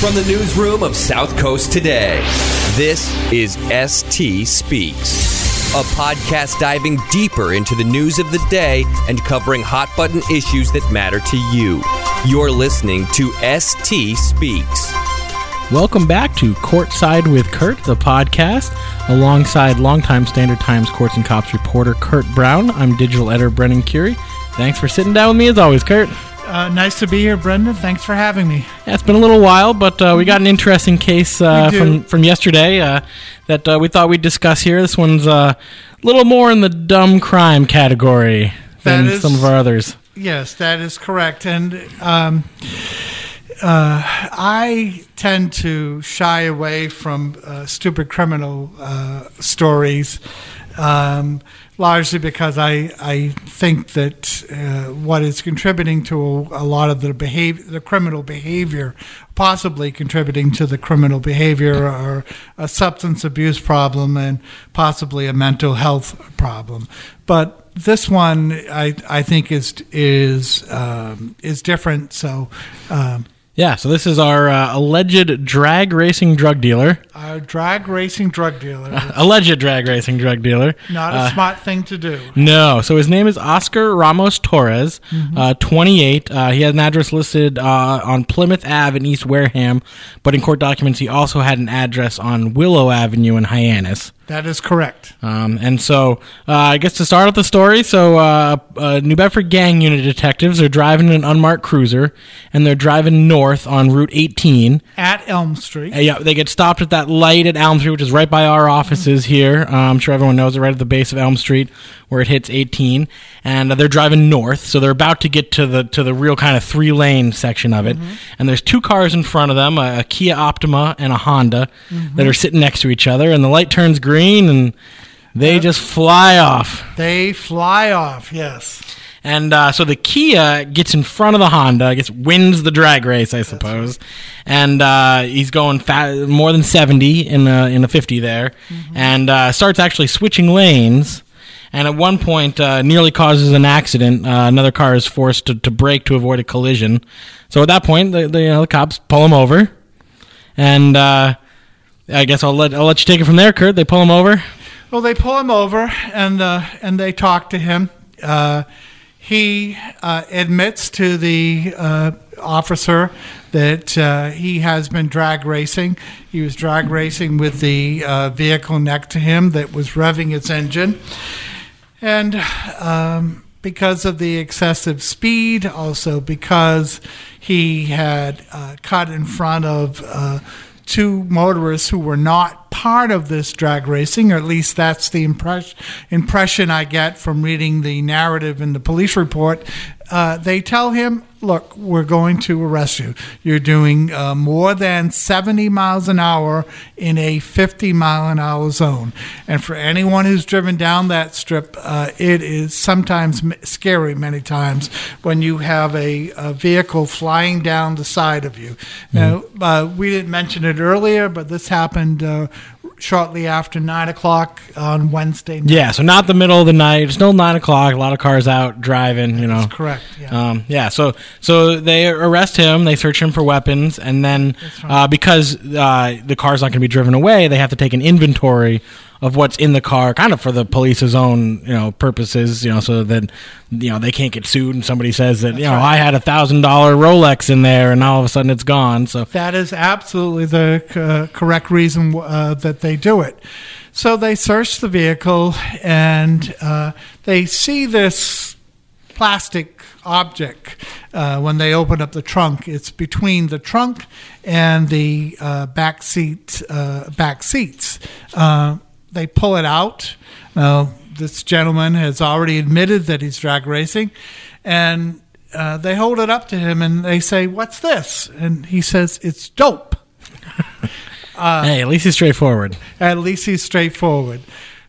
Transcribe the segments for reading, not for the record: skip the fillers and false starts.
From the newsroom of South Coast Today, this is ST Speaks, a podcast diving deeper into the news of the day and covering hot-button issues that matter to you. You're listening to ST Speaks. Welcome back to Courtside with Kurt, the podcast, alongside longtime Standard Times Courts and Cops reporter Kurt Brown. I'm digital editor Brendan Kurie. Thanks for sitting down with me as always, Kurt. Nice to be here, Brendan. Thanks for having me. Yeah, it's been a little while, but we got an interesting case from yesterday that we thought we'd discuss here. This one's a little more in the dumb crime category than some of our others. Yes, that is correct. And I tend to shy away from stupid criminal stories. Largely because I think that what is contributing to a lot of the criminal behavior, possibly contributing to the criminal behavior, are a substance abuse problem and possibly a mental health problem. But this one I think is different. So. Yeah, so this is our alleged drag racing drug dealer. Our drag racing drug dealer. Alleged drag racing drug dealer. Not a smart thing to do. No. So his name is Oscar Ramos-Torres, 28. He has an address listed on Plymouth Ave in East Wareham, but in court documents he also had an address on Willow Avenue in Hyannis. That is correct. And so I guess to start off the story, so New Bedford Gang Unit detectives are driving an unmarked cruiser, and they're driving north on Route 18. At Elm Street. Yeah, they get stopped at that light at Elm Street, which is right by our offices here. I'm sure everyone knows it, right at the base of Elm Street where it hits 18. And they're driving north, so they're about to get to the real kind of three-lane section of it. Mm-hmm. And there's two cars in front of them, a Kia Optima and a Honda, that are sitting next to each other, and the light turns green. And they just fly off. They fly off, yes. And so the Kia gets in front of the Honda, I guess wins the drag race, I suppose. Right. And he's going more than 70 in a 50 there, and starts actually switching lanes. And at one point, nearly causes an accident. Another car is forced to brake to avoid a collision. So at that point, the cops pull him over, and. I guess I'll let you take it from there, Kurt. They pull him over. Well, they pull him over, and they talk to him. He admits to the officer that he has been drag racing. He was drag racing with the vehicle next to him that was revving its engine, and because of the excessive speed, also because he had cut in front of. Two motorists who were not part of this drag racing, or at least that's the impression I get from reading the narrative in the police report. They tell him, look, we're going to arrest you. You're doing more than 70 miles an hour in a 50-mile-an-hour zone. And for anyone who's driven down that strip, it is sometimes scary many times when you have a vehicle flying down the side of you. Now, we didn't mention it earlier, but this happened shortly after 9 o'clock on Wednesday night. Yeah, so not the middle of the night. It's still 9 o'clock. A lot of cars out driving, you know. That's correct, yeah. So they arrest him. They search him for weapons. And then because the car's not going to be driven away, they have to take an inventory of what's in the car, kind of for the police's own, purposes, so that, they can't get sued and somebody says that, I had a $1,000 Rolex in there and all of a sudden it's gone. So that is absolutely the correct reason that they do it. So they search the vehicle and they see this plastic object. When they open up the trunk, it's between the trunk and the back seats. They pull it out. Now, this gentleman has already admitted that he's drag racing, and they hold it up to him, and they say, what's this? And he says, it's dope. Hey, at least he's straightforward. At least he's straightforward.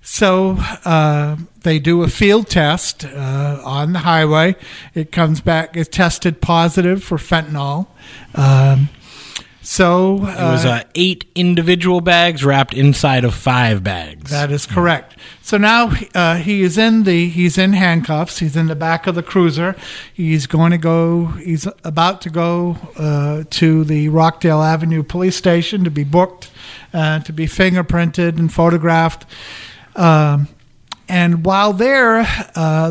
So they do a field test on the highway. It comes back, it's tested positive for fentanyl. So it was 8 individual bags wrapped inside of 5 bags. That is correct. So now he's in handcuffs. He's in the back of the cruiser. He's about to go to the Rockdale Avenue police station to be booked, to be fingerprinted and photographed. And while there,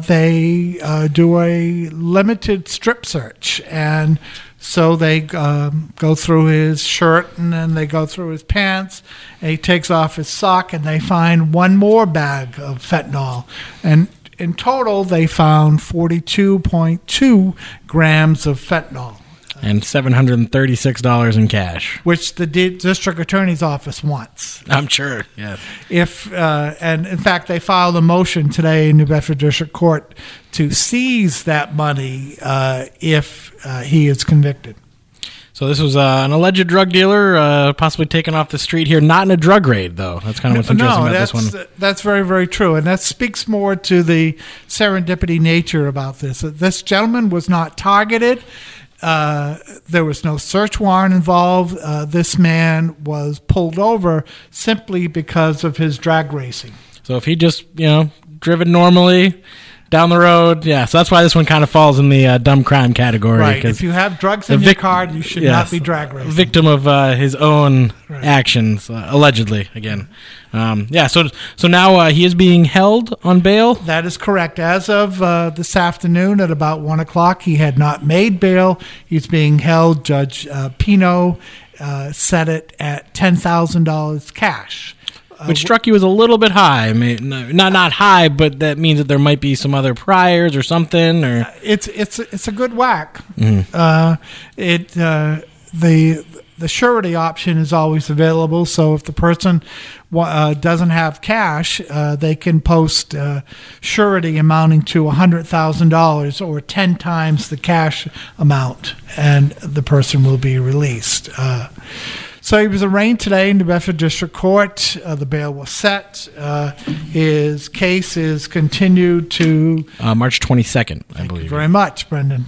they do a limited strip search. And so they go through his shirt, and then they go through his pants, and he takes off his sock, and they find one more bag of fentanyl. And in total, they found 42.2 grams of fentanyl. And $736 in cash. Which the district attorney's office wants. I'm sure, yeah. And in fact, they filed a motion today in New Bedford District Court to seize that money if he is convicted. So this was an alleged drug dealer, possibly taken off the street here. Not in a drug raid, though. That's kind of what's interesting about this one. That's very, very true. And that speaks more to the serendipity nature about this. This gentleman was not targeted. There was no search warrant involved. This man was pulled over simply because of his drag racing. So if he just, driven normally down the road, yeah. So that's why this one kind of falls in the dumb crime category. Right. If you have drugs in your car, you should not be drag racing. Victim of his own actions, allegedly. Again, So now he is being held on bail. That is correct. As of this afternoon at about 1:00, he had not made bail. He's being held. Judge Pino set it at $10,000 cash. Which struck you as a little bit high. I mean, not high, but that means that there might be some other priors or something. Or it's a good whack. Mm-hmm. The surety option is always available. So if the person doesn't have cash, they can post surety amounting to $100,000 or 10 times the cash amount, and the person will be released. So he was arraigned today in New Bedford District Court. The bail was set. His case is continued to March 22nd, I believe. Thank you very much, Brendan.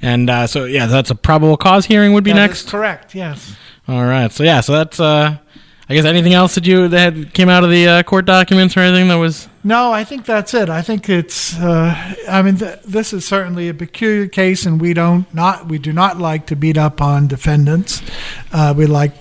And that's a probable cause hearing would be next? That is correct, yes. All right. So, so that's, I guess, anything else that came out of the court documents or anything that was? No, I think that's it. I think it's, this is certainly a peculiar case, and we do not like to beat up on defendants. We like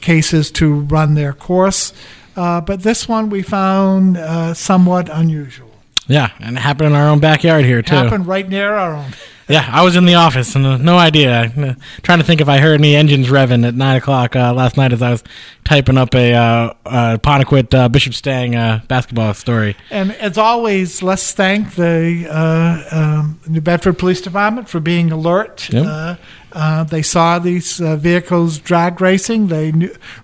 cases to run their course. But this one we found somewhat unusual. Yeah, and it happened in our own backyard here, too. It happened right near our own. Yeah, I was in the office and no idea. Trying to think if I heard any engines revving at 9 o'clock last night as I was typing up a Poniquet Bishop Stang basketball story. And as always, let's thank the New Bedford Police Department for being alert. Yep. They saw these vehicles drag racing. They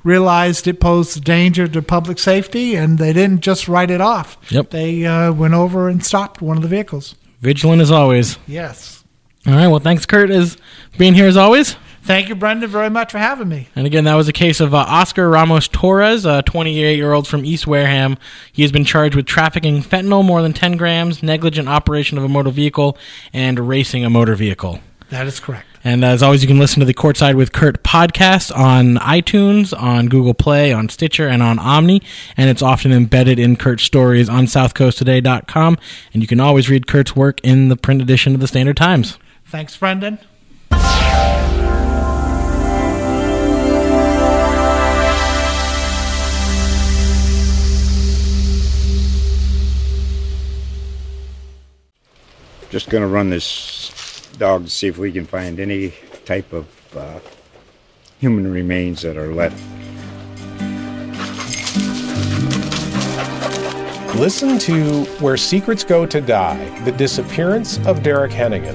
realized it posed danger to public safety, and they didn't just write it off. Yep. They went over and stopped one of the vehicles. Vigilant as always. Yes. All right. Well, thanks, Kurt, for being here as always. Thank you, Brendan, very much for having me. And again, that was a case of Oscar Ramos-Torres, a 28-year-old from East Wareham. He has been charged with trafficking fentanyl more than 10 grams, negligent operation of a motor vehicle, and racing a motor vehicle. That is correct. And as always, you can listen to the Courtside with Kurt podcast on iTunes, on Google Play, on Stitcher, and on Omni. And it's often embedded in Kurt's stories on southcoasttoday.com. And you can always read Kurt's work in the print edition of the Standard Times. Thanks, Brendan. Just going to run this dog to see if we can find any type of human remains that are left. Listen to Where Secrets Go to Die, The Disappearance of Derek Hennigan.